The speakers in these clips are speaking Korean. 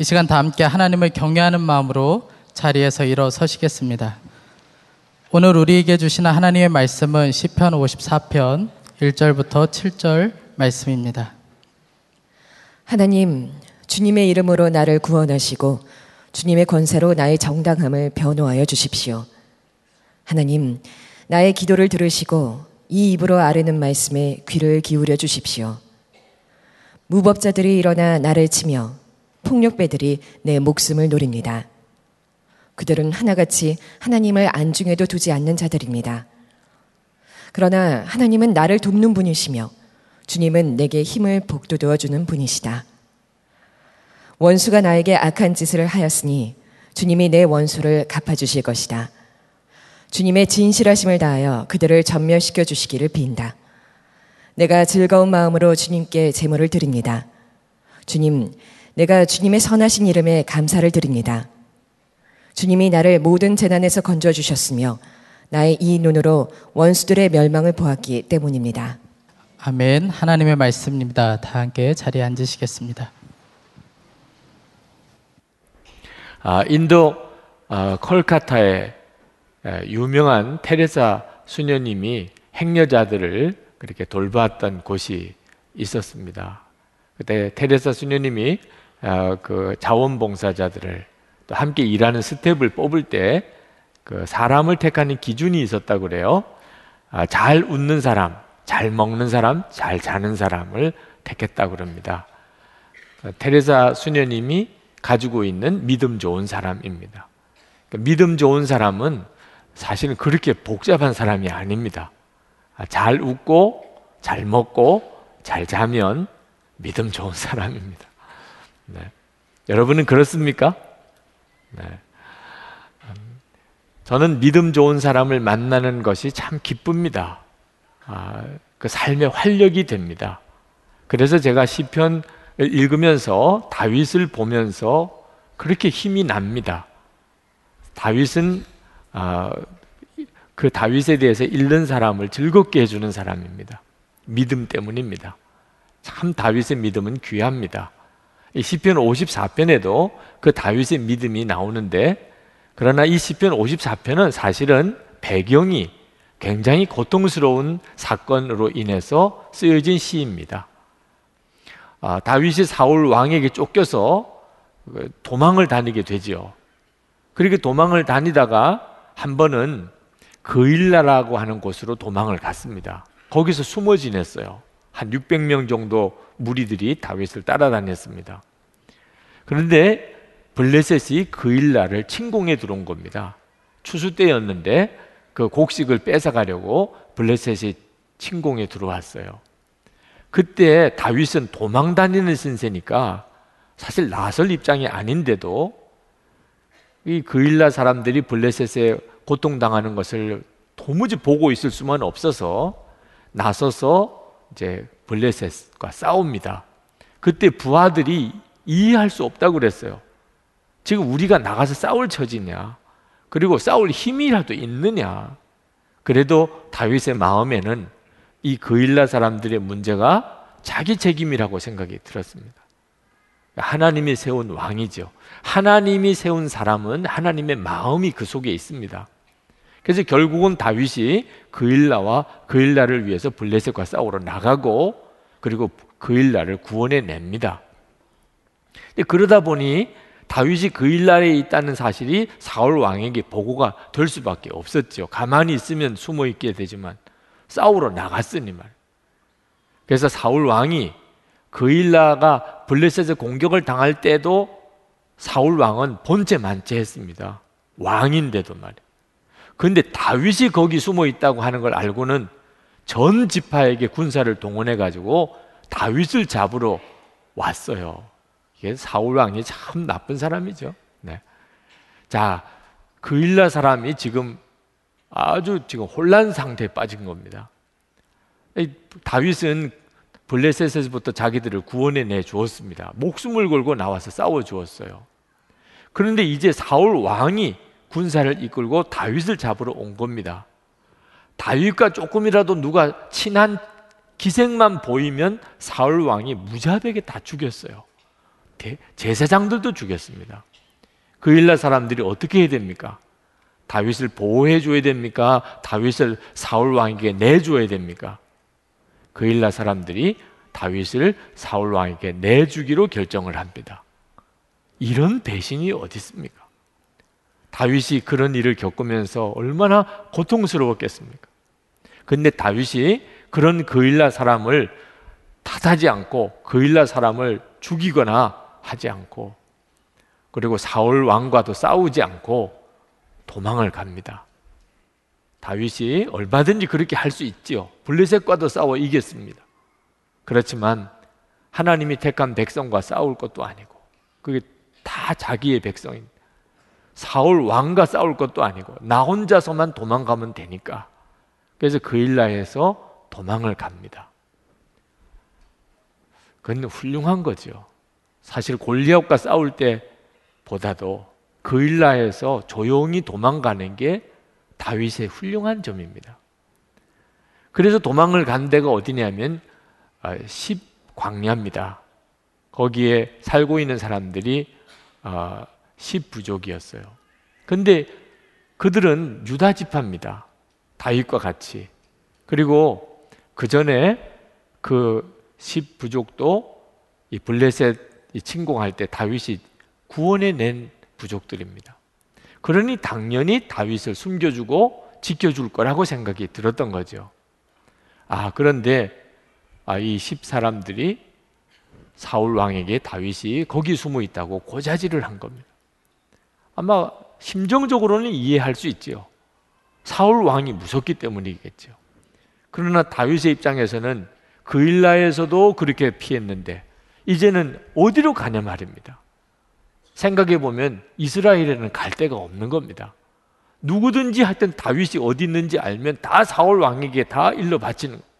이 시간 다 함께 하나님을 경외하는 마음으로 자리에서 일어서시겠습니다. 오늘 우리에게 주시는 하나님의 말씀은 시편 54편 1절부터 7절 말씀입니다. 하나님, 주님의 이름으로 나를 구원하시고 주님의 권세로 나의 정당함을 변호하여 주십시오. 하나님, 나의 기도를 들으시고 이 입으로 아뢰는 말씀에 귀를 기울여 주십시오. 무법자들이 일어나 나를 치며 폭력배들이 내 목숨을 노립니다. 그들은 하나같이 하나님을 안중에도 두지 않는 자들입니다. 그러나 하나님은 나를 돕는 분이시며 주님은 내게 힘을 북돋워 주는 분이시다. 원수가 나에게 악한 짓을 하였으니 주님이 내 원수를 갚아주실 것이다. 주님의 진실하심을 다하여 그들을 전멸시켜 주시기를 빈다. 내가 즐거운 마음으로 주님께 제물을 드립니다. 주님, 내가 주님의 선하신 이름에 감사를 드립니다. 주님이 나를 모든 재난에서 건져주셨으며 나의 이 눈으로 원수들의 멸망을 보았기 때문입니다. 아멘. 하나님의 말씀입니다. 다 함께 자리에 앉으시겠습니다. 인도 콜카타의 유명한 테레사 수녀님이 행여자들을 그렇게 돌봤던 곳이 있었습니다. 그때 테레사 수녀님이 그 자원봉사자들을 또 함께 일하는 스텝을 뽑을 때 그 사람을 택하는 기준이 있었다고 그래요. 잘 웃는 사람, 잘 먹는 사람, 잘 자는 사람을 택했다고 그럽니다. 테레사 수녀님이 가지고 있는 믿음 좋은 사람입니다. 그러니까 믿음 좋은 사람은 사실은 그렇게 복잡한 사람이 아닙니다. 잘 웃고 잘 먹고 잘 자면 믿음 좋은 사람입니다. 네. 여러분은 그렇습니까? 네. 저는 믿음 좋은 사람을 만나는 것이 참 기쁩니다. 그 삶의 활력이 됩니다. 그래서 제가 시편 읽으면서 다윗을 보면서 그렇게 힘이 납니다. 다윗은 그 다윗에 대해서 읽는 사람을 즐겁게 해주는 사람입니다. 믿음 때문입니다. 참 다윗의 믿음은 귀합니다. 이 시편 54편에도 그 다윗의 믿음이 나오는데, 그러나 이 시편 54편은 사실은 배경이 굉장히 고통스러운 사건으로 인해서 쓰여진 시입니다. 다윗이 사울 왕에게 쫓겨서 도망을 다니게 되지요. 그렇게 도망을 다니다가 한 번은 그일라라고 하는 곳으로 도망을 갔습니다. 거기서 숨어 지냈어요. 한 600명 정도 무리들이 다윗을 따라다녔습니다. 그런데 블레셋이 그일라를 침공해 들어온 겁니다. 추수 때였는데 그 곡식을 뺏어가려고 블레셋이 침공해 들어왔어요. 그때 다윗은 도망 다니는 신세니까 사실 나설 입장이 아닌데도 이 그일라 사람들이 블레셋에 고통당하는 것을 도무지 보고 있을 수만 없어서 나서서 이제 블레셋과 싸웁니다. 그때 부하들이 이해할 수 없다고 그랬어요. 지금 우리가 나가서 싸울 처지냐? 그리고 싸울 힘이라도 있느냐? 그래도 다윗의 마음에는 이 그일라 사람들의 문제가 자기 책임이라고 생각이 들었습니다. 하나님이 세운 왕이죠. 하나님이 세운 사람은 하나님의 마음이 그 속에 있습니다. 그래서 결국은 다윗이 그일라를 위해서 블레셋과 싸우러 나가고, 그리고 그일라를 구원해 냅니다. 근데 그러다 보니 다윗이 그일라에 있다는 사실이 사울 왕에게 보고가 될 수밖에 없었죠. 가만히 있으면 숨어 있게 되지만 싸우러 나갔으니 말이에요. 그래서 사울 왕이 그일라가 블레셋의 공격을 당할 때도 사울 왕은 본체 만체했습니다. 왕인데도 말이에요. 그런데 다윗이 거기 숨어 있다고 하는 걸 알고는 전 지파에게 군사를 동원해 가지고 다윗을 잡으러 왔어요. 이게 사울 왕이 참 나쁜 사람이죠. 네. 자, 그일라 사람이 지금 아주 지금 혼란 상태에 빠진 겁니다. 다윗은 블레셋에서부터 자기들을 구원해 내 주었습니다. 목숨을 걸고 나와서 싸워 주었어요. 그런데 이제 사울 왕이 군사를 이끌고 다윗을 잡으러 온 겁니다. 다윗과 조금이라도 누가 친한 기생만 보이면 사울 왕이 무자비하게 다 죽였어요. 제사장들도 죽였습니다. 그일라 사람들이 어떻게 해야 됩니까? 다윗을 보호해 줘야 됩니까? 다윗을 사울 왕에게 내줘야 됩니까? 그일라 사람들이 다윗을 사울 왕에게 내주기로 결정을 합니다. 이런 배신이 어디 있습니까? 다윗이 그런 일을 겪으면서 얼마나 고통스러웠겠습니까? 근데 다윗이 그런 그일라 사람을 탓하지 않고 그일라 사람을 죽이거나 하지 않고, 그리고 사울 왕과도 싸우지 않고 도망을 갑니다. 다윗이 얼마든지 그렇게 할 수 있지요. 블레셋과도 싸워 이겼습니다. 그렇지만 하나님이 택한 백성과 싸울 것도 아니고, 그게 다 자기의 백성입니다. 사울 왕과 싸울 것도 아니고 나 혼자서만 도망가면 되니까. 그래서 그일라에서 도망을 갑니다. 그건 훌륭한 거죠. 사실 골리앗과 싸울 때보다도 그일라에서 조용히 도망가는 게 다윗의 훌륭한 점입니다. 그래서 도망을 간 데가 어디냐면 십광야입니다. 거기에 살고 있는 사람들이 십부족이었어요. 근데 그들은 유다 지파입니다. 다윗과 같이. 그리고 그 전에 그 십부족도 이 블레셋이 침공할 때 다윗이 구원해 낸 부족들입니다. 그러니 당연히 다윗을 숨겨주고 지켜줄 거라고 생각이 들었던 거죠. 그런데 이 십 사람들이 사울 왕에게 다윗이 거기 숨어 있다고 고자질을 한 겁니다. 아마 심정적으로는 이해할 수 있죠. 사울 왕이 무섭기 때문이겠죠. 그러나 다윗의 입장에서는 그일라에서도 그렇게 피했는데 이제는 어디로 가냐 말입니다. 생각해 보면 이스라엘에는 갈 데가 없는 겁니다. 누구든지 하여튼 다윗이 어디 있는지 알면 다 사울 왕에게 다 일러 바치는 겁니다.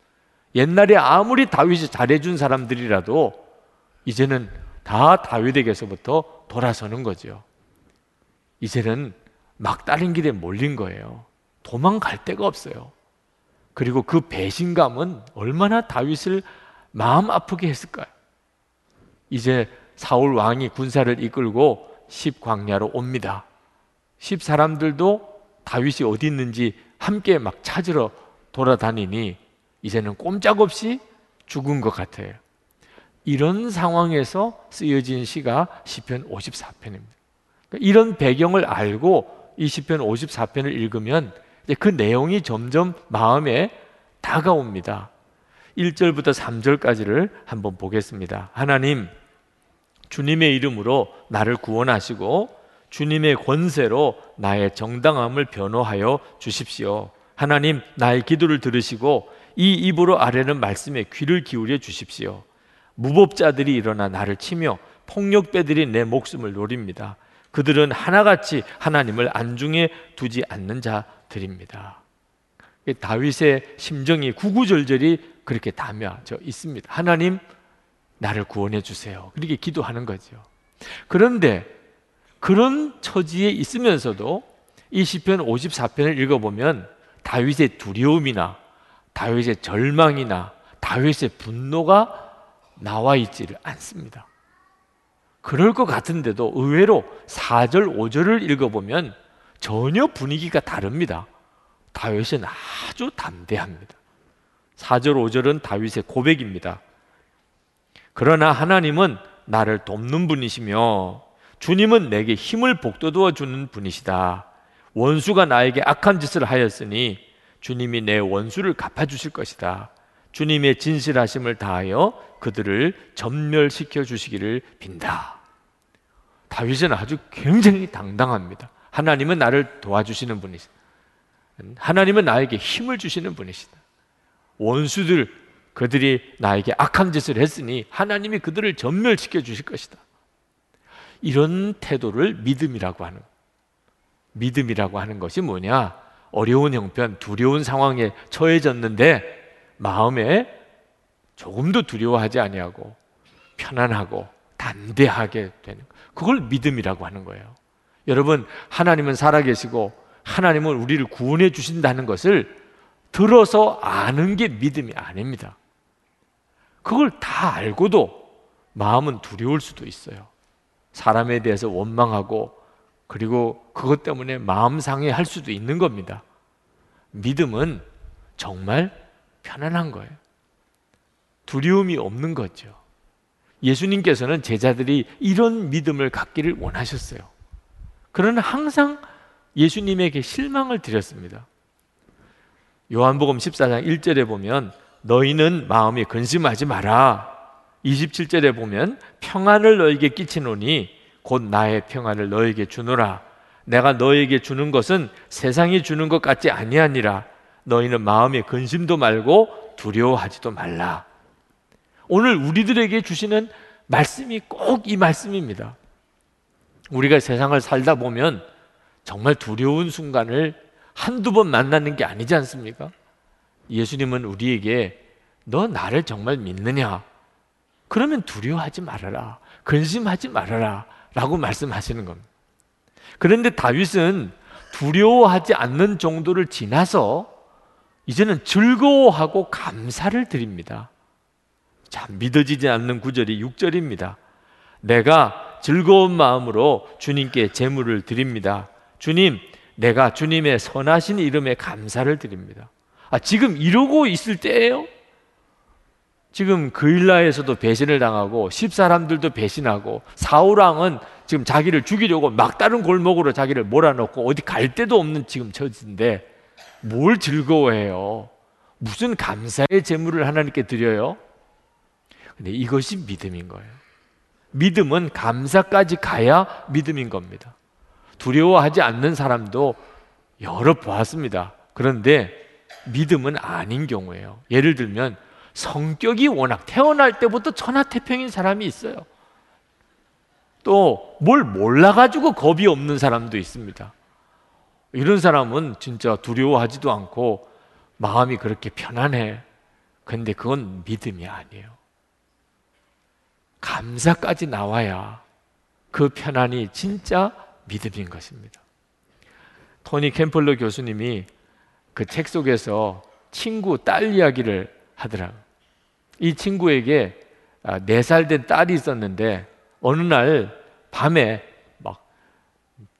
옛날에 아무리 다윗이 잘해준 사람들이라도 이제는 다 다윗에게서부터 돌아서는 거죠. 이제는 막다른 길에 몰린 거예요. 도망갈 데가 없어요. 그리고 그 배신감은 얼마나 다윗을 마음 아프게 했을까요? 이제 사울 왕이 군사를 이끌고 십광야로 옵니다. 십 사람들도 다윗이 어디 있는지 함께 막 찾으러 돌아다니니 이제는 꼼짝없이 죽은 것 같아요. 이런 상황에서 쓰여진 시가 시편 54편입니다. 이런 배경을 알고 이 시편 54편을 읽으면 그 내용이 점점 마음에 다가옵니다. 1절부터 3절까지를 한번 보겠습니다. 하나님, 주님의 이름으로 나를 구원하시고 주님의 권세로 나의 정당함을 변호하여 주십시오. 하나님, 나의 기도를 들으시고 이 입으로 아뢰는 말씀에 귀를 기울여 주십시오. 무법자들이 일어나 나를 치며 폭력배들이 내 목숨을 노립니다. 그들은 하나같이 하나님을 안중에 두지 않는 자들입니다. 다윗의 심정이 구구절절이 그렇게 담겨져 있습니다. 하나님, 나를 구원해 주세요. 그렇게 기도하는 거죠. 그런데 그런 처지에 있으면서도 이 시편 54편을 읽어보면 다윗의 두려움이나 다윗의 절망이나 다윗의 분노가 나와 있지를 않습니다. 그럴 것 같은데도 의외로 4절, 5절을 읽어보면 전혀 분위기가 다릅니다. 다윗은 아주 담대합니다. 4절, 5절은 다윗의 고백입니다. 그러나 하나님은 나를 돕는 분이시며 주님은 내게 힘을 북돋워 주는 분이시다. 원수가 나에게 악한 짓을 하였으니 주님이 내 원수를 갚아주실 것이다. 주님의 진실하심을 다하여 그들을 전멸시켜 주시기를 빈다. 다윗은 아주 굉장히 당당합니다. 하나님은 나를 도와주시는 분이시다. 하나님은 나에게 힘을 주시는 분이시다. 원수들, 그들이 나에게 악한 짓을 했으니 하나님이 그들을 전멸시켜 주실 것이다. 이런 태도를 믿음이라고 하는 거예요. 믿음이라고 하는 것이 뭐냐? 어려운 형편, 두려운 상황에 처해졌는데 마음에 조금도 두려워하지 아니하고 편안하고 담대하게 되는, 그걸 믿음이라고 하는 거예요. 여러분, 하나님은 살아계시고 하나님은 우리를 구원해 주신다는 것을 들어서 아는 게 믿음이 아닙니다. 그걸 다 알고도 마음은 두려울 수도 있어요. 사람에 대해서 원망하고 그리고 그것 때문에 마음 상해할 수도 있는 겁니다. 믿음은 정말 편안한 거예요. 두려움이 없는 거죠. 예수님께서는 제자들이 이런 믿음을 갖기를 원하셨어요. 그러나 항상 예수님에게 실망을 드렸습니다. 요한복음 14장 1절에 보면 너희는 마음에 근심하지 마라. 27절에 보면 평안을 너희에게 끼치노니 곧 나의 평안을 너희에게 주노라. 내가 너희에게 주는 것은 세상이 주는 것 같지 아니하니라. 너희는 마음에 근심도 말고 두려워하지도 말라. 오늘 우리들에게 주시는 말씀이 꼭 이 말씀입니다. 우리가 세상을 살다 보면 정말 두려운 순간을 한두 번 만나는 게 아니지 않습니까? 예수님은 우리에게 너 나를 정말 믿느냐? 그러면 두려워하지 말아라, 근심하지 말아라 라고 말씀하시는 겁니다. 그런데 다윗은 두려워하지 않는 정도를 지나서 이제는 즐거워하고 감사를 드립니다. 참 믿어지지 않는 구절이 6절입니다. 내가 즐거운 마음으로 주님께 제물을 드립니다. 주님, 내가 주님의 선하신 이름에 감사를 드립니다. 지금 이러고 있을 때예요? 지금 그일라에서도 배신을 당하고 십사람들도 배신하고 사울왕은 지금 자기를 죽이려고 막다른 골목으로 자기를 몰아넣고 어디 갈 데도 없는 지금 처지인데 뭘 즐거워해요? 무슨 감사의 제물을 하나님께 드려요? 근데 이것이 믿음인 거예요. 믿음은 감사까지 가야 믿음인 겁니다. 두려워하지 않는 사람도 여러 보았습니다. 그런데 믿음은 아닌 경우예요. 예를 들면 성격이 워낙 태어날 때부터 천하태평인 사람이 있어요. 또 뭘 몰라가지고 겁이 없는 사람도 있습니다. 이런 사람은 진짜 두려워하지도 않고 마음이 그렇게 편안해. 근데 그건 믿음이 아니에요. 감사까지 나와야 그 편안이 진짜 믿음인 것입니다. 토니 캠플러 교수님이 그 책 속에서 친구 딸 이야기를 하더라고요. 이 친구에게 4살 된 딸이 있었는데 어느 날 밤에 막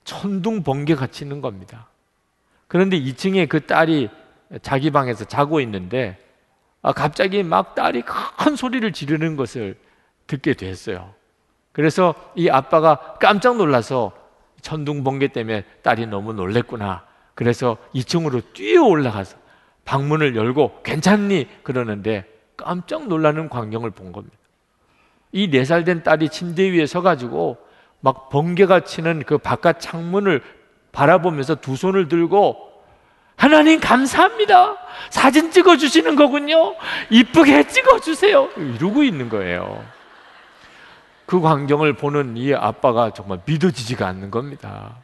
천둥 번개가 치는 겁니다. 그런데 2층에 그 딸이 자기 방에서 자고 있는데 갑자기 막 딸이 큰 소리를 지르는 것을 듣게 됐어요. 그래서 이 아빠가 깜짝 놀라서 천둥 번개 때문에 딸이 너무 놀랬구나. 그래서 2층으로 뛰어 올라가서 방문을 열고 괜찮니? 그러는데 깜짝 놀라는 광경을 본 겁니다. 이 4살 된 딸이 침대 위에 서가지고 막 번개가 치는 그 바깥 창문을 바라보면서 두 손을 들고 하나님 감사합니다. 사진 찍어주시는 거군요. 이쁘게 찍어주세요. 이러고 있는 거예요. 그 광경을 보는 이 아빠가 정말 믿어지지가 않는 겁니다.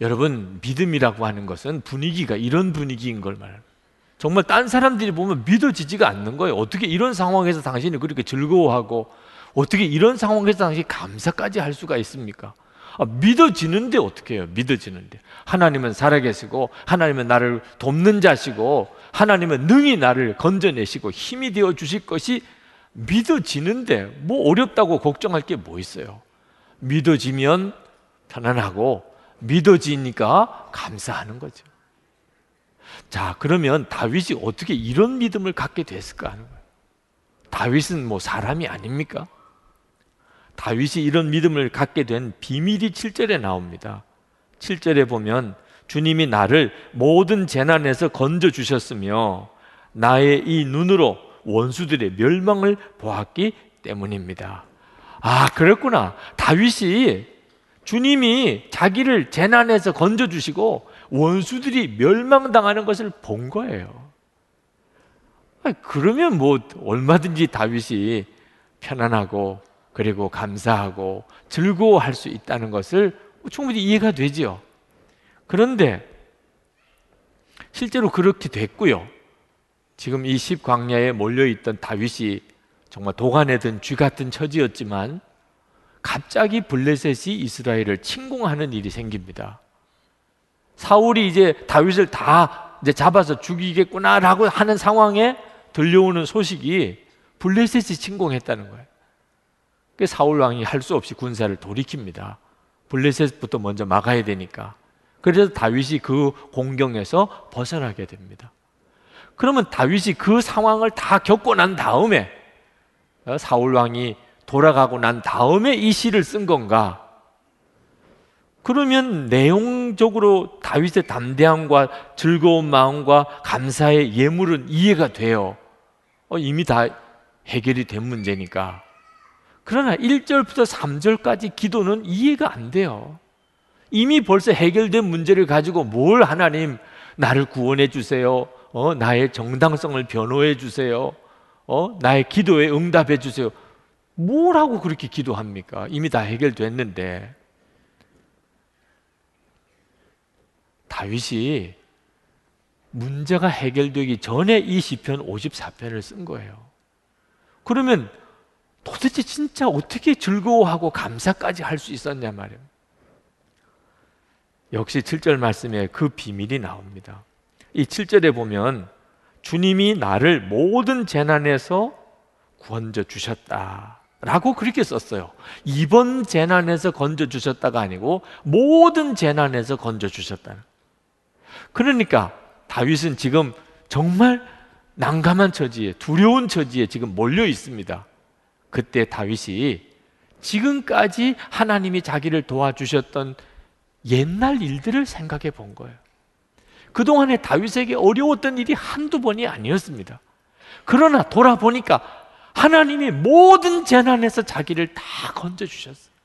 여러분, 믿음이라고 하는 것은 분위기가 이런 분위기인 걸 말합니다. 정말 딴 사람들이 보면 믿어지지가 않는 거예요. 어떻게 이런 상황에서 당신이 그렇게 즐거워하고 어떻게 이런 상황에서 당신이 감사까지 할 수가 있습니까? 믿어지는데 어떻게 해요? 믿어지는데 하나님은 살아계시고 하나님은 나를 돕는 자시고 하나님은 능히 나를 건져내시고 힘이 되어 주실 것이 믿어지는데 뭐 어렵다고 걱정할 게 뭐 있어요? 믿어지면 편안하고 믿어지니까 감사하는 거죠. 자, 그러면 다윗이 어떻게 이런 믿음을 갖게 됐을까 하는 거예요. 다윗은 뭐 사람이 아닙니까? 다윗이 이런 믿음을 갖게 된 비밀이 7절에 나옵니다. 7절에 보면 주님이 나를 모든 재난에서 건져주셨으며 나의 이 눈으로 원수들의 멸망을 보았기 때문입니다. 아, 그랬구나. 다윗이 주님이 자기를 재난에서 건져주시고 원수들이 멸망당하는 것을 본 거예요. 아니, 그러면 뭐 얼마든지 다윗이 편안하고 그리고 감사하고 즐거워할 수 있다는 것을 충분히 이해가 되지요. 그런데 실제로 그렇게 됐고요. 지금 이 십광야에 몰려있던 다윗이 정말 도간에 든 쥐 같은 처지였지만 갑자기 블레셋이 이스라엘을 침공하는 일이 생깁니다. 사울이 이제 다윗을 다 이제 잡아서 죽이겠구나라고 하는 상황에 들려오는 소식이 블레셋이 침공했다는 거예요. 사울 왕이 할 수 없이 군사를 돌이킵니다. 블레셋부터 먼저 막아야 되니까. 그래서 다윗이 그 공경에서 벗어나게 됩니다. 그러면 다윗이 그 상황을 다 겪고 난 다음에, 사울 왕이 돌아가고 난 다음에 이 시를 쓴 건가? 그러면 내용적으로 다윗의 담대함과 즐거운 마음과 감사의 예물은 이해가 돼요. 이미 다 해결이 된 문제니까. 그러나 1절부터 3절까지 기도는 이해가 안 돼요. 이미 벌써 해결된 문제를 가지고 뭘 하나님 나를 구원해 주세요, 나의 정당성을 변호해 주세요, 나의 기도에 응답해 주세요, 뭐라고 그렇게 기도합니까? 이미 다 해결됐는데. 다윗이 문제가 해결되기 전에 이 시편 54편을 쓴 거예요. 그러면 도대체 진짜 어떻게 즐거워하고 감사까지 할 수 있었냐 말이에요. 역시 7절 말씀에 그 비밀이 나옵니다. 이 7절에 보면 주님이 나를 모든 재난에서 건져 주셨다라고 그렇게 썼어요. 이번 재난에서 건져 주셨다가 아니고 모든 재난에서 건져 주셨다. 그러니까 다윗은 지금 정말 난감한 처지에, 두려운 처지에 지금 몰려 있습니다. 그때 다윗이 지금까지 하나님이 자기를 도와주셨던 옛날 일들을 생각해 본 거예요. 그동안에 다윗에게 어려웠던 일이 한두 번이 아니었습니다. 그러나 돌아보니까 하나님이 모든 재난에서 자기를 다 건져주셨어요.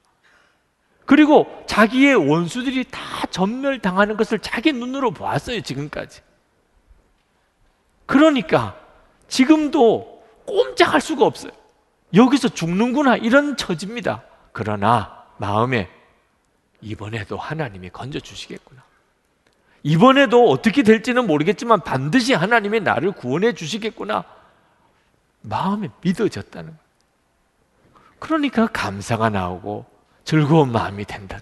그리고 자기의 원수들이 다 전멸당하는 것을 자기 눈으로 보았어요, 지금까지. 그러니까 지금도 꼼짝할 수가 없어요. 여기서 죽는구나, 이런 처지입니다. 그러나 마음에 이번에도 하나님이 건져주시겠구나, 이번에도 어떻게 될지는 모르겠지만 반드시 하나님이 나를 구원해 주시겠구나, 마음에 믿어졌다는 거예요. 그러니까 감사가 나오고 즐거운 마음이 된다.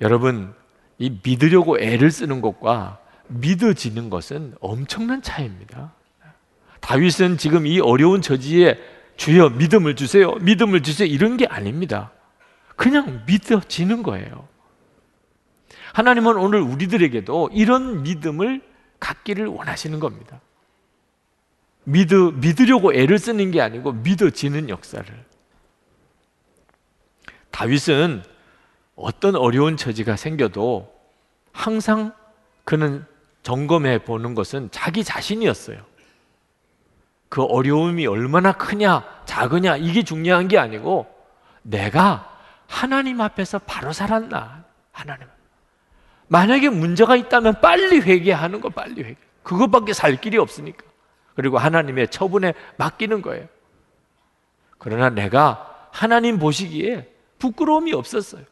여러분, 이 믿으려고 애를 쓰는 것과 믿어지는 것은 엄청난 차이입니다. 다윗은 지금 이 어려운 처지에 주여 믿음을 주세요, 믿음을 주세요, 이런 게 아닙니다. 그냥 믿어지는 거예요. 하나님은 오늘 우리들에게도 이런 믿음을 갖기를 원하시는 겁니다. 믿으려고 애를 쓰는 게 아니고 믿어지는 역사를. 다윗은 어떤 어려운 처지가 생겨도 항상 그는 점검해 보는 것은 자기 자신이었어요. 그 어려움이 얼마나 크냐 작으냐 이게 중요한 게 아니고 내가 하나님 앞에서 바로 살았나. 하나님, 만약에 문제가 있다면 빨리 회개하는 거, 빨리 회개. 그것밖에 살 길이 없으니까. 그리고 하나님의 처분에 맡기는 거예요. 그러나 내가 하나님 보시기에 부끄러움이 없었어요.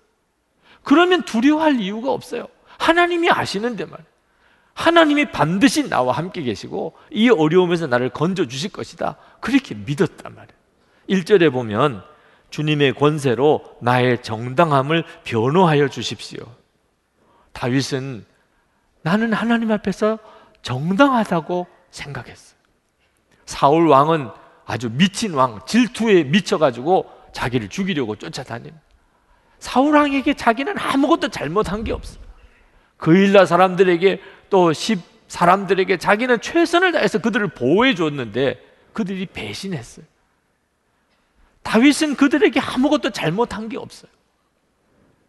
그러면 두려워할 이유가 없어요. 하나님이 아시는데 말이에요. 하나님이 반드시 나와 함께 계시고 이 어려움에서 나를 건져주실 것이다, 그렇게 믿었단 말이에요. 1절에 보면 주님의 권세로 나의 정당함을 변호하여 주십시오. 다윗은 나는 하나님 앞에서 정당하다고 생각했어요. 사울 왕은 아주 미친 왕, 질투에 미쳐가지고 자기를 죽이려고 쫓아다니는, 사울 왕에게 자기는 아무것도 잘못한 게 없어요. 그일라 사람들에게 또 십 사람들에게 자기는 최선을 다해서 그들을 보호해 줬는데 그들이 배신했어요. 다윗은 그들에게 아무것도 잘못한 게 없어요.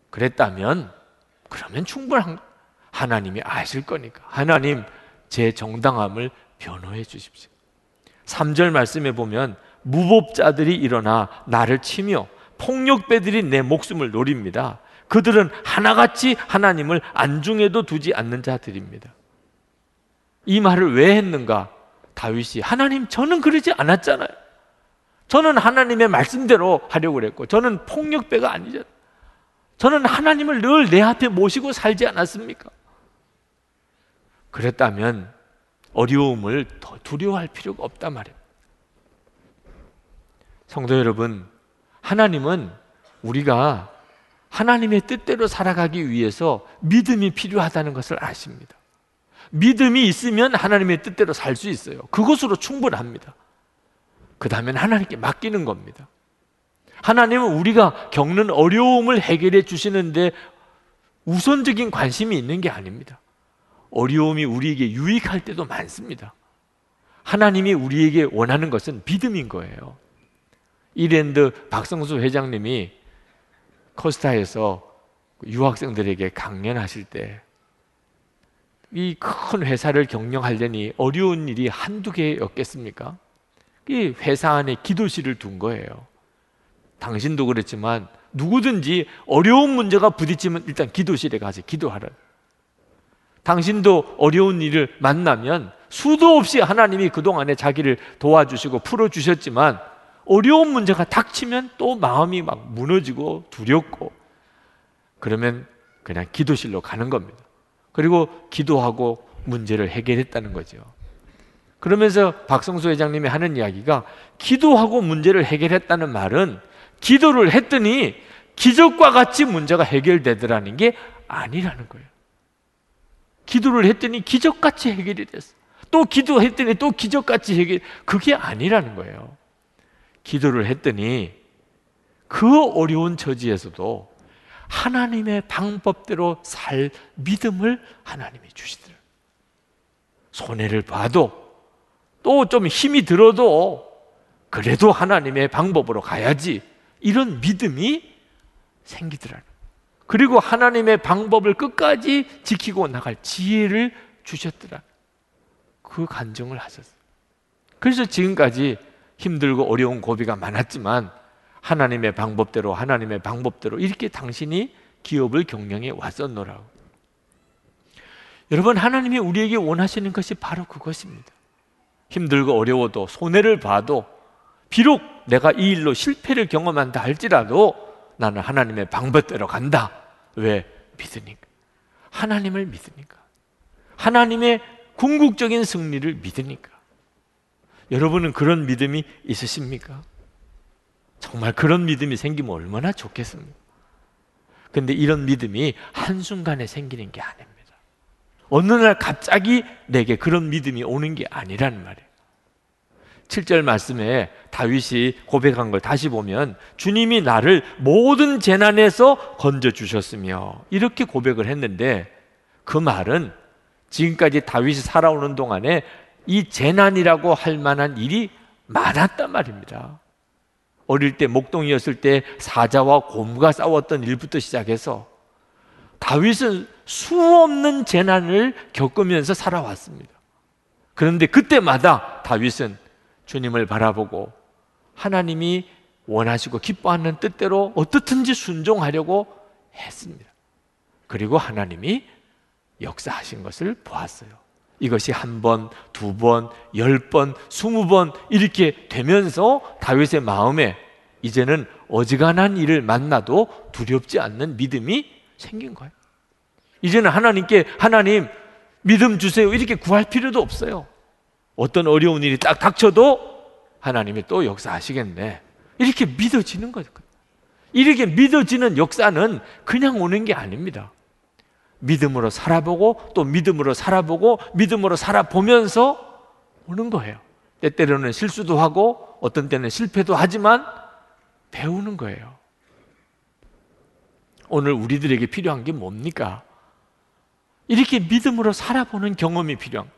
그러면 충분한, 하나님이 아실 거니까 하나님 제 정당함을 변호해 주십시오. 3절 말씀에 보면 무법자들이 일어나 나를 치며 폭력배들이 내 목숨을 노립니다. 그들은 하나같이 하나님을 안중에도 두지 않는 자들입니다. 이 말을 왜 했는가? 다윗이 하나님 저는 그러지 않았잖아요. 저는 하나님의 말씀대로 하려고 그랬고 저는 폭력배가 아니잖아요. 저는 하나님을 늘 내 앞에 모시고 살지 않았습니까? 그랬다면 어려움을 더 두려워할 필요가 없단 말입니다. 성도 여러분, 하나님은 우리가 하나님의 뜻대로 살아가기 위해서 믿음이 필요하다는 것을 아십니다. 믿음이 있으면 하나님의 뜻대로 살 수 있어요. 그것으로 충분합니다. 그 다음엔 하나님께 맡기는 겁니다. 하나님은 우리가 겪는 어려움을 해결해 주시는데 우선적인 관심이 있는 게 아닙니다. 어려움이 우리에게 유익할 때도 많습니다. 하나님이 우리에게 원하는 것은 믿음인 거예요. 이랜드 박성수 회장님이 코스타에서 유학생들에게 강연하실 때 이 큰 회사를 경영하려니 어려운 일이 한두 개였겠습니까? 이 회사 안에 기도실을 둔 거예요. 당신도 그렇지만 누구든지 어려운 문제가 부딪히면 일단 기도실에 가서 기도하라. 당신도 어려운 일을 만나면 수도 없이 하나님이 그동안에 자기를 도와주시고 풀어주셨지만 어려운 문제가 닥치면 또 마음이 막 무너지고 두렵고 그러면 그냥 기도실로 가는 겁니다. 그리고 기도하고 문제를 해결했다는 거죠. 그러면서 박성수 회장님이 하는 이야기가 기도하고 문제를 해결했다는 말은 기도를 했더니 기적과 같이 문제가 해결되더라는 게 아니라는 거예요. 기도를 했더니 기적같이 해결이 됐어. 또 기도했더니 또 기적같이 해결. 그게 아니라는 거예요. 기도를 했더니 그 어려운 처지에서도 하나님의 방법대로 살 믿음을 하나님이 주시더라. 손해를 봐도 또 좀 힘이 들어도 그래도 하나님의 방법으로 가야지 이런 믿음이 생기더라. 그리고 하나님의 방법을 끝까지 지키고 나갈 지혜를 주셨더라. 그 간증을 하셨어요. 그래서 지금까지 힘들고 어려운 고비가 많았지만 하나님의 방법대로 이렇게 당신이 기업을 경영해 왔었노라고. 여러분, 하나님이 우리에게 원하시는 것이 바로 그것입니다. 힘들고 어려워도 손해를 봐도 비록 내가 이 일로 실패를 경험한다 할지라도 나는 하나님의 방법대로 간다. 왜? 믿으니까. 하나님을 믿으니까. 하나님의 궁극적인 승리를 믿으니까. 여러분은 그런 믿음이 있으십니까? 정말 그런 믿음이 생기면 얼마나 좋겠습니까? 근데 이런 믿음이 한순간에 생기는 게 아닙니다. 어느 날 갑자기 내게 그런 믿음이 오는 게 아니란 말이에요. 7절 말씀에 다윗이 고백한 걸 다시 보면 주님이 나를 모든 재난에서 건져주셨으며 이렇게 고백을 했는데 그 말은 지금까지 다윗이 살아오는 동안에 이 재난이라고 할 만한 일이 많았단 말입니다. 어릴 때 목동이었을 때 사자와 곰과 싸웠던 일부터 시작해서 다윗은 수없는 재난을 겪으면서 살아왔습니다. 그런데 그때마다 다윗은 주님을 바라보고 하나님이 원하시고 기뻐하는 뜻대로 어떻든지 순종하려고 했습니다. 그리고 하나님이 역사하신 것을 보았어요. 이것이 1번, 2번, 10번, 20번 이렇게 되면서 다윗의 마음에 이제는 어지간한 일을 만나도 두렵지 않는 믿음이 생긴 거예요. 이제는 하나님께 하나님 믿음 주세요 이렇게 구할 필요도 없어요. 어떤 어려운 일이 딱 닥쳐도 하나님이 또 역사하시겠네 이렇게 믿어지는 거죠. 이렇게 믿어지는 역사는 그냥 오는 게 아닙니다. 믿음으로 살아보고 또 믿음으로 살아보고 믿음으로 살아보면서 오는 거예요. 때때로는 실수도 하고 어떤 때는 실패도 하지만 배우는 거예요. 오늘 우리들에게 필요한 게 뭡니까? 이렇게 믿음으로 살아보는 경험이 필요한.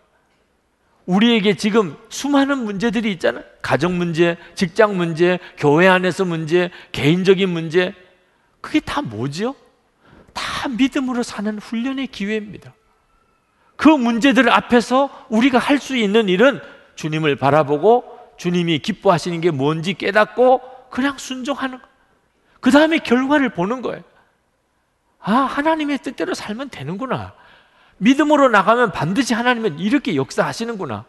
우리에게 지금 수많은 문제들이 있잖아요. 가정 문제, 직장 문제, 교회 안에서 문제, 개인적인 문제. 그게 다 뭐죠? 다 믿음으로 사는 훈련의 기회입니다. 그 문제들 앞에서 우리가 할 수 있는 일은 주님을 바라보고 주님이 기뻐하시는 게 뭔지 깨닫고 그냥 순종하는 거예요. 그 다음에 결과를 보는 거예요. 아, 하나님의 뜻대로 살면 되는구나. 믿음으로 나가면 반드시 하나님은 이렇게 역사하시는구나.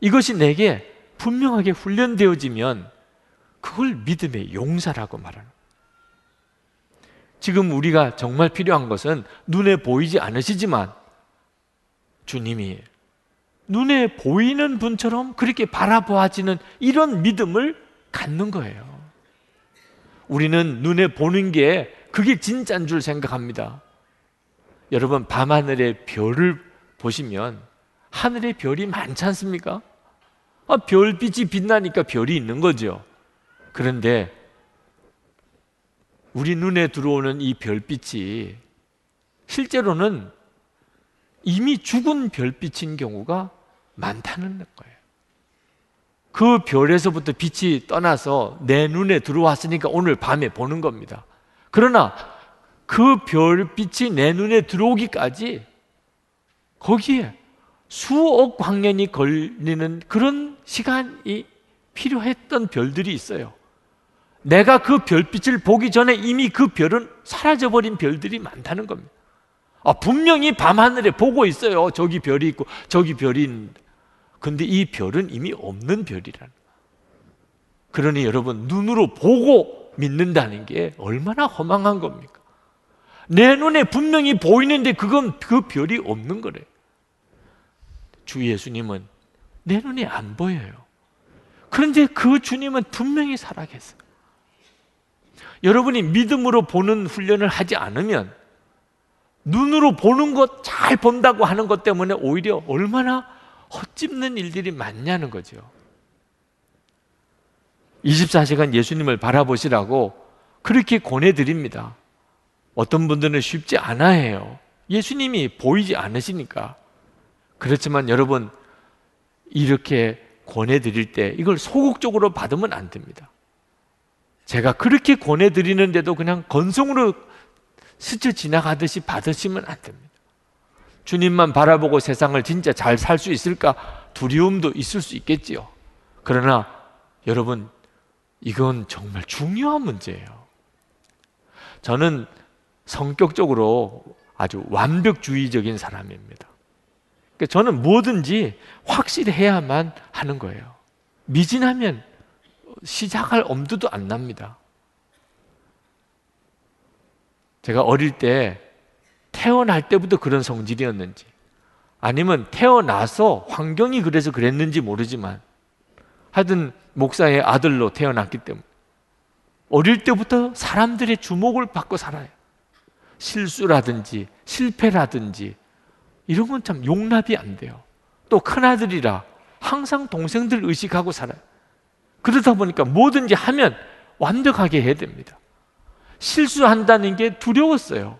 이것이 내게 분명하게 훈련되어지면 그걸 믿음의 용사라고 말하는 거예요. 지금 우리가 정말 필요한 것은 눈에 보이지 않으시지만 주님이 눈에 보이는 분처럼 그렇게 바라보아지는 이런 믿음을 갖는 거예요. 우리는 눈에 보는 게 그게 진짜인 줄 생각합니다. 여러분, 밤하늘의 별을 보시면 하늘의 별이 많지 않습니까? 아, 별빛이 빛나니까 별이 있는 거죠. 그런데 우리 눈에 들어오는 이 별빛이 실제로는 이미 죽은 별빛인 경우가 많다는 거예요. 그 별에서부터 빛이 떠나서 내 눈에 들어왔으니까 오늘 밤에 보는 겁니다. 그러나 그 별빛이 내 눈에 들어오기까지 거기에 수억 광년이 걸리는 그런 시간이 필요했던 별들이 있어요. 내가 그 별빛을 보기 전에 이미 그 별은 사라져버린 별들이 많다는 겁니다. 아, 분명히 밤하늘에 보고 있어요. 저기 별이 있고 저기 별이 있는데, 근데 이 별은 이미 없는 별이라는 거예요. 그러니 여러분, 눈으로 보고 믿는다는 게 얼마나 허망한 겁니까? 내 눈에 분명히 보이는데 그건 그 별이 없는 거래. 주 예수님은 내 눈에 안 보여요. 그런데 그 주님은 분명히 살아계세요. 여러분이 믿음으로 보는 훈련을 하지 않으면 눈으로 보는 것, 잘 본다고 하는 것 때문에 오히려 얼마나 헛짚는 일들이 많냐는 거죠. 24시간 예수님을 바라보시라고 그렇게 권해드립니다. 어떤 분들은 쉽지 않아 해요. 예수님이 보이지 않으시니까. 그렇지만 여러분, 이렇게 권해드릴 때 이걸 소극적으로 받으면 안 됩니다. 제가 그렇게 권해드리는데도 그냥 건성으로 스쳐 지나가듯이 받으시면 안 됩니다. 주님만 바라보고 세상을 진짜 잘 살 수 있을까 두려움도 있을 수 있겠지요. 그러나 여러분, 이건 정말 중요한 문제예요. 저는 성격적으로 아주 완벽주의적인 사람입니다. 그러니까 저는 뭐든지 확실해야만 하는 거예요. 미진하면 시작할 엄두도 안 납니다. 제가 어릴 때 태어날 때부터 그런 성질이었는지, 아니면 태어나서 환경이 그래서 그랬는지 모르지만, 하여튼 목사의 아들로 태어났기 때문에 어릴 때부터 사람들의 주목을 받고 살아요. 실수라든지 실패라든지 이런 건 참 용납이 안 돼요. 또 큰아들이라 항상 동생들 의식하고 살아요. 그러다 보니까 뭐든지 하면 완벽하게 해야 됩니다. 실수한다는 게 두려웠어요.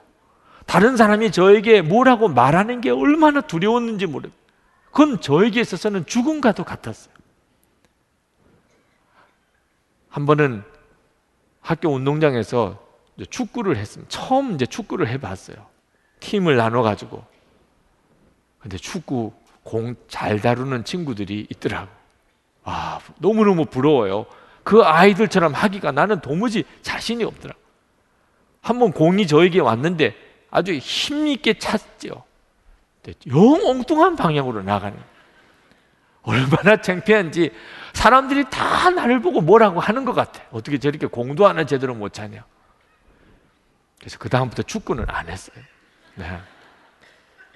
다른 사람이 저에게 뭐라고 말하는 게 얼마나 두려웠는지 모릅니다. 그건 저에게 있어서는 죽음과도 같았어요. 한 번은 학교 운동장에서 축구를 했습니다. 처음 이제 축구를 해봤어요. 팀을 나눠가지고. 근데 축구 공 잘 다루는 친구들이 있더라고. 아, 너무너무 부러워요. 그 아이들처럼 하기가 나는 도무지 자신이 없더라고. 한번 공이 저에게 왔는데 아주 힘있게 찼죠. 영 엉뚱한 방향으로 나가는. 얼마나 창피한지 사람들이 다 나를 보고 뭐라고 하는 것 같아. 어떻게 저렇게 공도 하나 제대로 못 차냐. 그래서 그 다음부터 축구는 안 했어요. 네.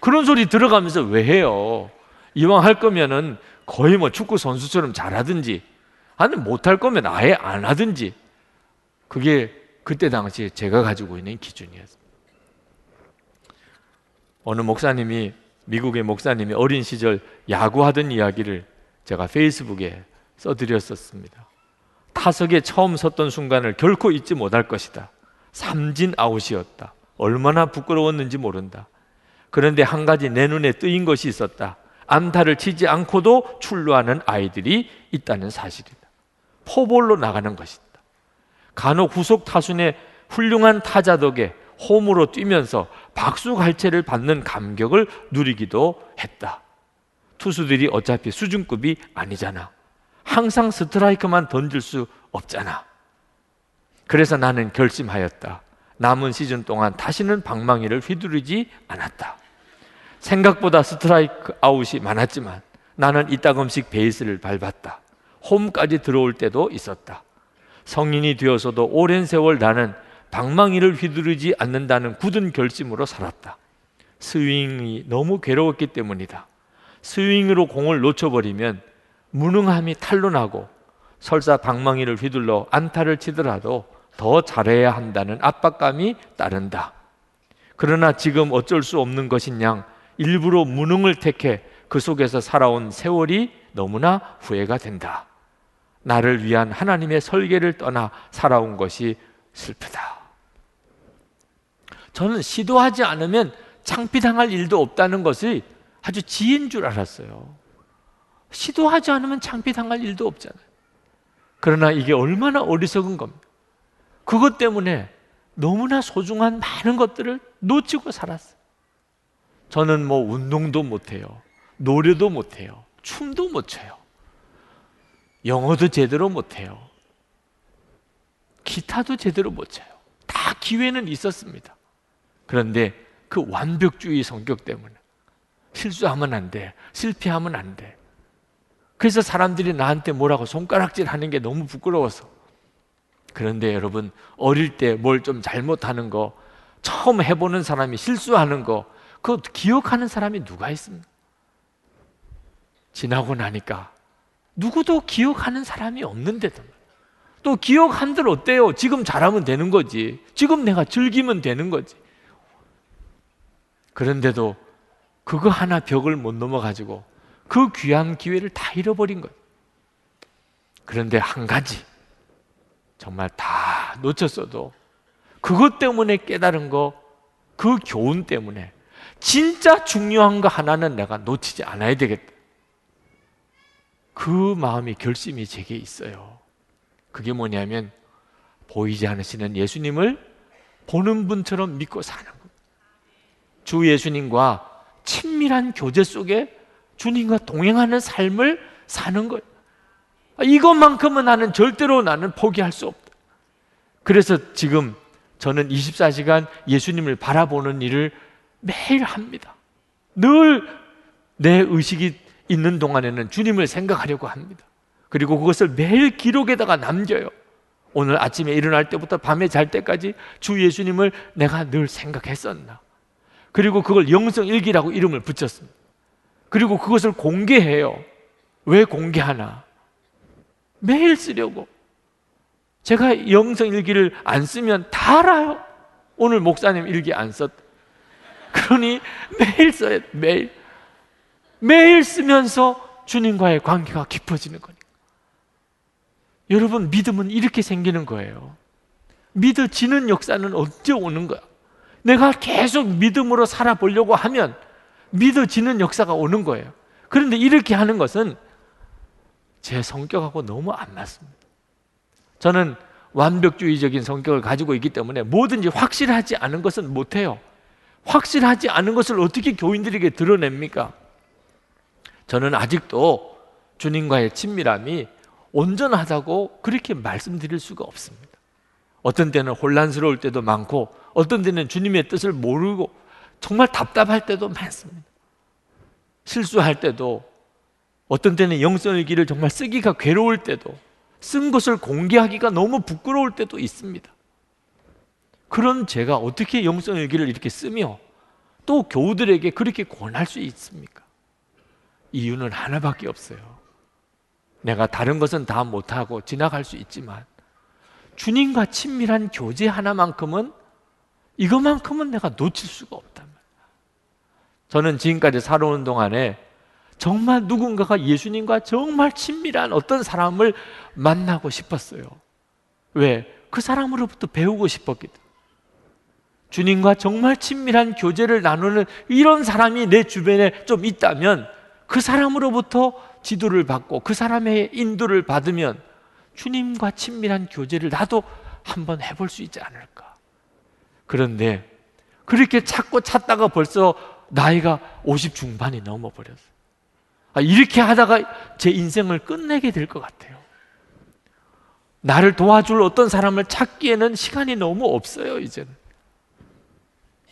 그런 소리 들어가면서 왜 해요? 이왕 할 거면은 거의 뭐 축구 선수처럼 잘하든지, 아니면 못할 거면 아예 안 하든지. 그게 그때 당시에 제가 가지고 있는 기준이었습니다. 어느 목사님이, 미국의 목사님이 어린 시절 야구하던 이야기를 제가 페이스북에 써드렸었습니다. 타석에 처음 섰던 순간을 결코 잊지 못할 것이다. 삼진 아웃이었다. 얼마나 부끄러웠는지 모른다. 그런데 한 가지 내 눈에 뜨인 것이 있었다. 안타를 치지 않고도 출루하는 아이들이 있다는 사실이다. 포볼로 나가는 것이다. 간혹 후속 타순의 훌륭한 타자 덕에 홈으로 뛰면서 박수갈채를 받는 감격을 누리기도 했다. 투수들이 어차피 수준급이 아니잖아. 항상 스트라이크만 던질 수 없잖아. 그래서 나는 결심하였다. 남은 시즌 동안 다시는 방망이를 휘두르지 않았다. 생각보다 스트라이크 아웃이 많았지만 나는 이따금씩 베이스를 밟았다. 홈까지 들어올 때도 있었다. 성인이 되어서도 오랜 세월 나는 방망이를 휘두르지 않는다는 굳은 결심으로 살았다. 스윙이 너무 괴로웠기 때문이다. 스윙으로 공을 놓쳐버리면 무능함이 탄로나고, 설사 방망이를 휘둘러 안타를 치더라도 더 잘해야 한다는 압박감이 따른다. 그러나 지금 어쩔 수 없는 것인 양 일부러 무능을 택해 그 속에서 살아온 세월이 너무나 후회가 된다. 나를 위한 하나님의 설계를 떠나 살아온 것이 슬프다. 저는 시도하지 않으면 창피당할 일도 없다는 것이 아주 지혜인 줄 알았어요. 시도하지 않으면 창피당할 일도 없잖아요. 그러나 이게 얼마나 어리석은 겁니다. 그것 때문에 너무나 소중한 많은 것들을 놓치고 살았어요. 저는 운동도 못해요. 노래도 못해요. 춤도 못 춰요. 영어도 제대로 못해요. 기타도 제대로 못 쳐요. 다 기회는 있었습니다. 그런데 그 완벽주의 성격 때문에 실수하면 안 돼, 실패하면 안 돼. 그래서 사람들이 나한테 뭐라고 손가락질하는 게 너무 부끄러워서. 그런데 여러분, 어릴 때 뭘 좀 잘못하는 거, 처음 해보는 사람이 실수하는 거, 그거 기억하는 사람이 누가 있습니까? 지나고 나니까 누구도 기억하는 사람이 없는데도, 또 기억한들 어때요? 지금 잘하면 되는 거지. 지금 내가 즐기면 되는 거지. 그런데도 그거 하나 벽을 못 넘어가지고 그 귀한 기회를 다 잃어버린 거예요. 그런데 한 가지 정말 다 놓쳤어도 그것 때문에 깨달은 거, 그 교훈 때문에 진짜 중요한 거 하나는 내가 놓치지 않아야 되겠다. 그 마음이, 결심이 제게 있어요. 그게 뭐냐면 보이지 않으시는 예수님을 보는 분처럼 믿고 사는 겁니다. 주 예수님과 친밀한 교제 속에 주님과 동행하는 삶을 사는 거예요. 이것만큼은 나는 절대로 포기할 수 없다. 그래서 지금 저는 24시간 예수님을 바라보는 일을 매일 합니다. 늘 내 의식이 있는 동안에는 주님을 생각하려고 합니다. 그리고 그것을 매일 기록에다가 남겨요. 오늘 아침에 일어날 때부터 밤에 잘 때까지 주 예수님을 내가 늘 생각했었나. 그리고 그걸 영성일기라고 이름을 붙였습니다. 그리고 그것을 공개해요. 왜 공개하나? 매일 쓰려고. 제가 영성일기를 안 쓰면 다 알아요. 오늘 목사님 일기 안 썼다. 그러니 매일 써요. 매일 쓰면서 주님과의 관계가 깊어지는 거니까. 여러분, 믿음은 이렇게 생기는 거예요. 믿어지는 역사는 언제 오는 거야? 내가 계속 믿음으로 살아보려고 하면 믿어지는 역사가 오는 거예요. 그런데 이렇게 하는 것은 제 성격하고 너무 안 맞습니다. 저는 완벽주의적인 성격을 가지고 있기 때문에 뭐든지 확실하지 않은 것은 못해요. 확실하지 않은 것을 어떻게 교인들에게 드러냅니까? 저는 아직도 주님과의 친밀함이 온전하다고 그렇게 말씀드릴 수가 없습니다. 어떤 때는 혼란스러울 때도 많고, 어떤 때는 주님의 뜻을 모르고 정말 답답할 때도 많습니다. 실수할 때도, 어떤 때는 영성일기를 정말 쓰기가 괴로울 때도, 쓴 것을 공개하기가 너무 부끄러울 때도 있습니다. 그런 제가 어떻게 영성일기를 이렇게 쓰며 또 교우들에게 그렇게 권할 수 있습니까? 이유는 하나밖에 없어요. 내가 다른 것은 다 못하고 지나갈 수 있지만 주님과 친밀한 교제 하나만큼은, 이것만큼은 내가 놓칠 수가 없단 말이에요. 저는 지금까지 살아오는 동안에 정말 누군가가 예수님과 정말 친밀한 어떤 사람을 만나고 싶었어요. 왜? 그 사람으로부터 배우고 싶었기 때문에. 주님과 정말 친밀한 교제를 나누는 이런 사람이 내 주변에 좀 있다면 그 사람으로부터 지도를 받고 그 사람의 인도를 받으면 주님과 친밀한 교제를 나도 한번 해볼 수 있지 않을까. 그런데 그렇게 찾다가 벌써 나이가 50 중반이 넘어버렸어요. 이렇게 하다가 제 인생을 끝내게 될 것 같아요. 나를 도와줄 어떤 사람을 찾기에는 시간이 너무 없어요.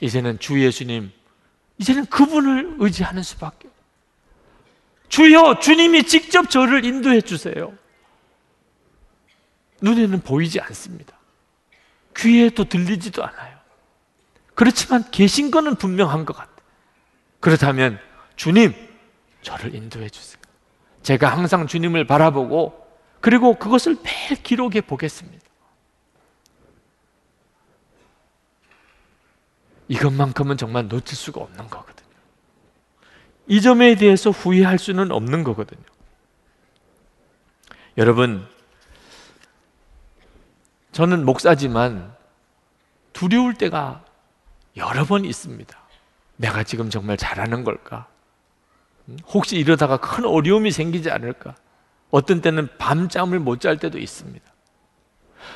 이제는 주 예수님, 이제는 그분을 의지하는 수밖에. 주여, 주님이 직접 저를 인도해 주세요. 눈에는 보이지 않습니다. 귀에 또 들리지도 않아요. 그렇지만 계신 거는 분명한 것 같아요. 그렇다면 주님, 저를 인도해 주세요. 제가 항상 주님을 바라보고, 그리고 그것을 매일 기록해 보겠습니다. 이것만큼은 정말 놓칠 수가 없는 거거든요. 이 점에 대해서 후회할 수는 없는 거거든요. 여러분, 저는 목사지만 두려울 때가 여러 번 있습니다. 내가 지금 정말 잘하는 걸까? 혹시 이러다가 큰 어려움이 생기지 않을까? 어떤 때는 밤잠을 못 잘 때도 있습니다.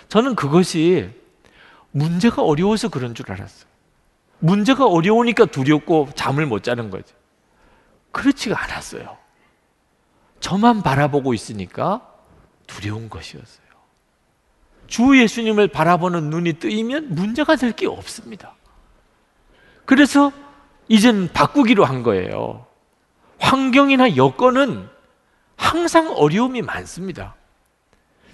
저는 그것이 문제가 어려워서 그런 줄 알았어요. 문제가 어려우니까 두렵고 잠을 못 자는 거죠. 그렇지가 않았어요. 저만 바라보고 있으니까 두려운 것이었어요. 주 예수님을 바라보는 눈이 뜨이면 문제가 될 게 없습니다. 그래서 이젠 바꾸기로 한 거예요. 환경이나 여건은 항상 어려움이 많습니다.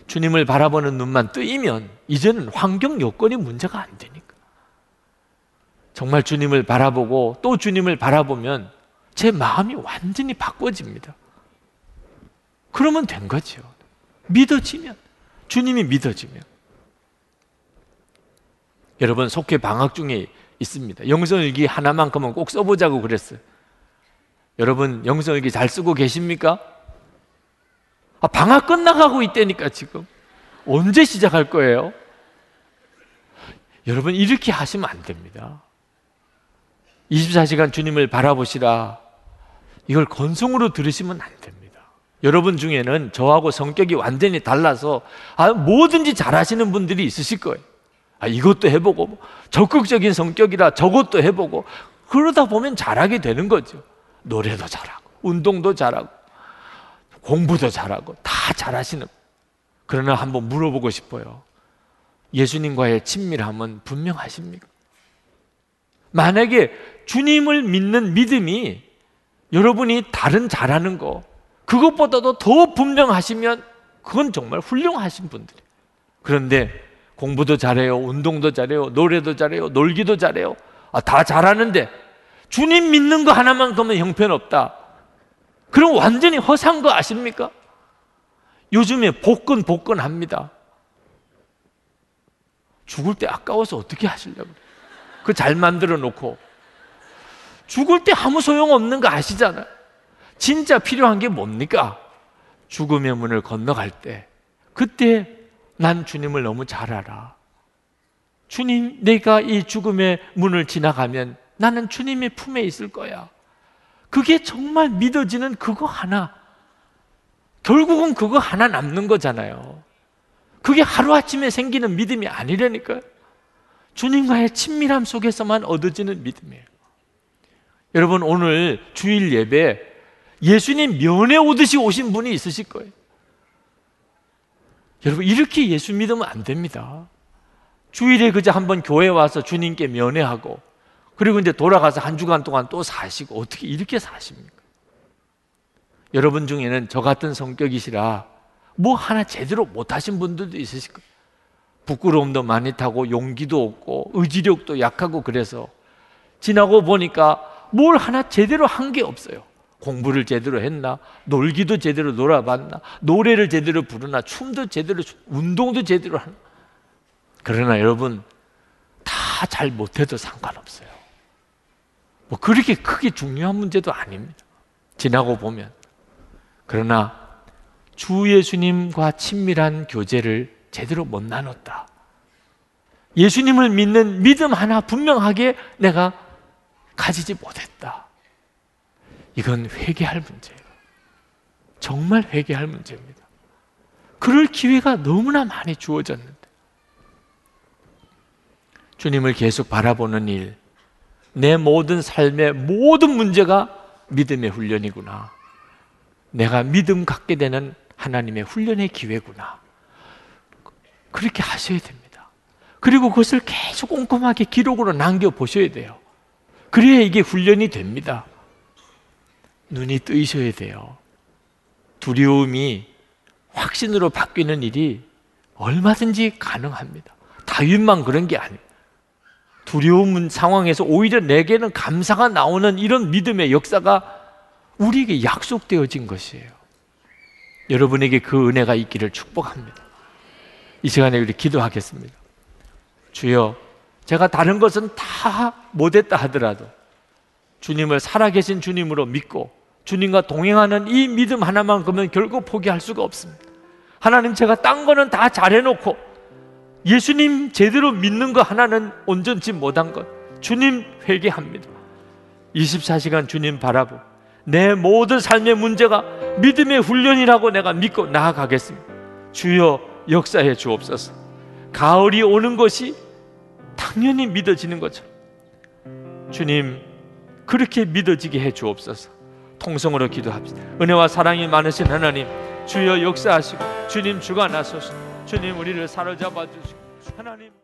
주님을 바라보는 눈만 뜨이면 이제는 환경 여건이 문제가 안 되니까. 정말 주님을 바라보고 또 주님을 바라보면 제 마음이 완전히 바꿔집니다. 그러면 된 거죠. 믿어지면, 주님이 믿어지면. 여러분, 속회 방학 중에 있습니다. 영성일기 하나만큼은 꼭 써보자고 그랬어요. 여러분, 영성일기 잘 쓰고 계십니까? 아, 방학 끝나가고 있다니까 지금. 언제 시작할 거예요? 여러분, 이렇게 하시면 안 됩니다. 24시간 주님을 바라보시라. 이걸 건성으로 들으시면 안 됩니다. 여러분 중에는 저하고 성격이 완전히 달라서 뭐든지 잘하시는 분들이 있으실 거예요. 이것도 해보고, 적극적인 성격이라 저것도 해보고, 그러다 보면 잘하게 되는 거죠. 노래도 잘하고, 운동도 잘하고, 공부도 잘하고, 다 잘하시는. 그러나 한번 물어보고 싶어요. 예수님과의 친밀함은 분명하십니까? 만약에 주님을 믿는 믿음이 여러분이 다른 잘하는 거, 그것보다도 더 분명하시면 그건 정말 훌륭하신 분들이에요. 그런데 공부도 잘해요, 운동도 잘해요, 노래도 잘해요, 놀기도 잘해요. 다 잘하는데 주님 믿는 거 하나만큼은 형편없다. 그럼 완전히 허사한 거 아십니까? 요즘에 복권 합니다. 죽을 때 아까워서 어떻게 하시려고 그래요? 그거 잘 만들어 놓고 죽을 때 아무 소용없는 거 아시잖아요. 진짜 필요한 게 뭡니까? 죽음의 문을 건너갈 때, 그때 난 주님을 너무 잘 알아. 주님, 내가 이 죽음의 문을 지나가면 나는 주님의 품에 있을 거야. 그게 정말 믿어지는 그거 하나, 결국은 그거 하나 남는 거잖아요. 그게 하루아침에 생기는 믿음이 아니라니까요. 주님과의 친밀함 속에서만 얻어지는 믿음이에요. 여러분, 오늘 주일 예배 예수님 면회 오듯이 오신 분이 있으실 거예요. 여러분, 이렇게 예수 믿으면 안 됩니다. 주일에 그저 한번 교회 와서 주님께 면회하고, 그리고 이제 돌아가서 한 주간 동안 또 사시고, 어떻게 이렇게 사십니까? 여러분 중에는 저 같은 성격이시라 뭐 하나 제대로 못하신 분들도 있으실 거예요. 부끄러움도 많이 타고 용기도 없고 의지력도 약하고, 그래서 지나고 보니까 뭘 하나 제대로 한 게 없어요. 공부를 제대로 했나? 놀기도 제대로 놀아봤나? 노래를 제대로 부르나? 춤도 제대로, 운동도 제대로 하나? 그러나 여러분, 다 잘 못해도 상관없어요. 뭐 그렇게 크게 중요한 문제도 아닙니다. 지나고 보면. 그러나 주 예수님과 친밀한 교제를 제대로 못 나눴다. 예수님을 믿는 믿음 하나 분명하게 내가 가지지 못했다. 이건 회개할 문제예요. 정말 회개할 문제입니다. 그럴 기회가 너무나 많이 주어졌는데, 주님을 계속 바라보는 일, 내 모든 삶의 모든 문제가 믿음의 훈련이구나. 내가 믿음 갖게 되는 하나님의 훈련의 기회구나. 그렇게 하셔야 됩니다. 그리고 그것을 계속 꼼꼼하게 기록으로 남겨보셔야 돼요. 그래야 이게 훈련이 됩니다. 눈이 뜨이셔야 돼요. 두려움이 확신으로 바뀌는 일이 얼마든지 가능합니다. 다윗만 그런 게 아닙니다. 두려운 상황에서 오히려 내게는 감사가 나오는 이런 믿음의 역사가 우리에게 약속되어진 것이에요. 여러분에게 그 은혜가 있기를 축복합니다. 이 시간에 우리 기도하겠습니다. 주여, 제가 다른 것은 다 못했다 하더라도 주님을 살아계신 주님으로 믿고 주님과 동행하는 이 믿음 하나만큼은 결코 포기할 수가 없습니다. 하나님 제가 딴 거는 다 잘해놓고 예수님 제대로 믿는 거 하나는 온전치 못한 것, 주님 회개합니다. 24시간 주님 바라보고 내 모든 삶의 문제가 믿음의 훈련이라고 내가 믿고 나아가겠습니다. 주여 역사해 주옵소서. 가을이 오는 것이 당연히 믿어지는 것처럼 주님 그렇게 믿어지게 해 주옵소서. 통성으로 기도합시다. 은혜와 사랑이 많으신 하나님, 주여 역사하시고 주님 주관하소서. 주님 우리를 사로잡아 주시고 하나님